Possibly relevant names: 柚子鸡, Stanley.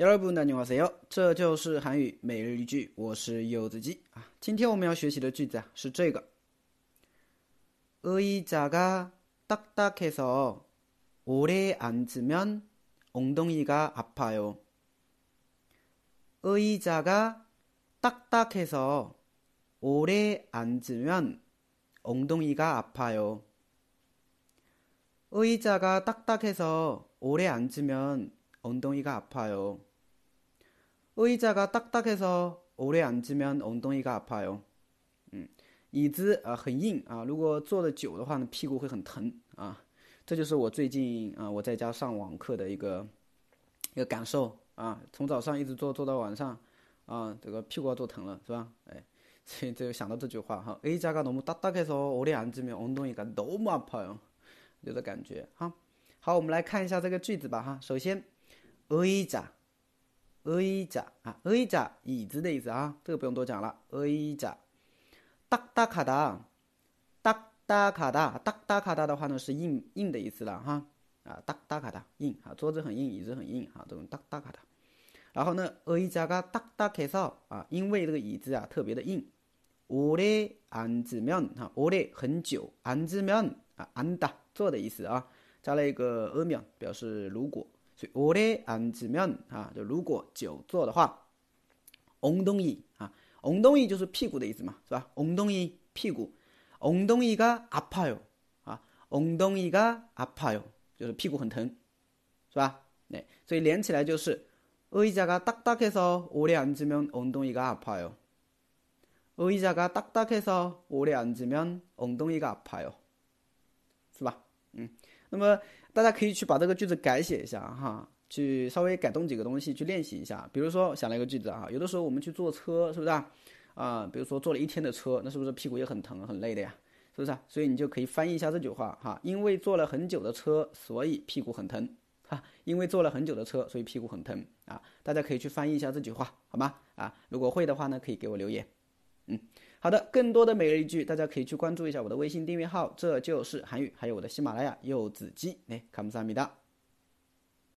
여러분 안녕하세요. 这就是韩语每日一句 我是柚子鸡 今天我们要学习的句子是这个 의자가 딱딱해서 오래 앉으면 엉덩이가 아파요. 의자가 딱딱해서 오래 앉으면 엉덩이가 아파요. 의자가 딱딱해서 오래 앉으면 엉덩이가 아파요. 의자가 딱딱해서 오래 앉으면 엉덩이가 아파요. 椅子很硬，如果坐的久的话，屁股会很疼，这就是我最近我在家上网课的一个感受，从早上一直坐到晚上，这个屁股要坐疼了是吧？所以想到这句话 의자가 너무 딱딱해서 오래 앉으면 엉덩이가 너무 아파요. 有的感觉。好，我们来看一下这个句子吧。首先 의자 椅子的意思，这个不用多讲了。의자 딱딱하다 딱딱하다 딱딱하다 的话是硬的意思了，딱딱하다 硬，桌子很硬，椅子很硬，这种딱딱하다 然后呢 의자가 딱딱해서 因为这个椅子特别的硬 오래 앉으면 오래 很久 앉으면 앉다 坐的意思，加了一个 表示如果，所以 오래 앉으면，如果久坐的话 엉덩이 就是屁股的意思嘛，是吧？ 엉덩이 屁股 엉덩이가 아파요. 엉덩이가 아파요. 就是屁股很疼，是吧？ 네, 所以连起来就是 의자가 딱딱해서 오래 앉으면 엉덩이가 아파요. 의자가 딱딱해서 오래 앉으면 엉덩이가 아파요. 是吧？那么大家可以去把这个句子改写一下，去稍微改动几个东西，去练习一下。比如说想了一个句子，有的时候我们去坐车，是不是？比如说坐了一天的车，那是不是屁股也很疼很累的呀？是不是？所以你就可以翻译一下这句话，因为坐了很久的车，所以屁股很疼，大家可以去翻译一下这句话好吗？如果会的话呢，可以给我留言。 好的，更多的每日一句大家可以去关注一下我的微信订阅号，这就是韩语，还有我的喜马拉雅柚子鸡，감사합니다。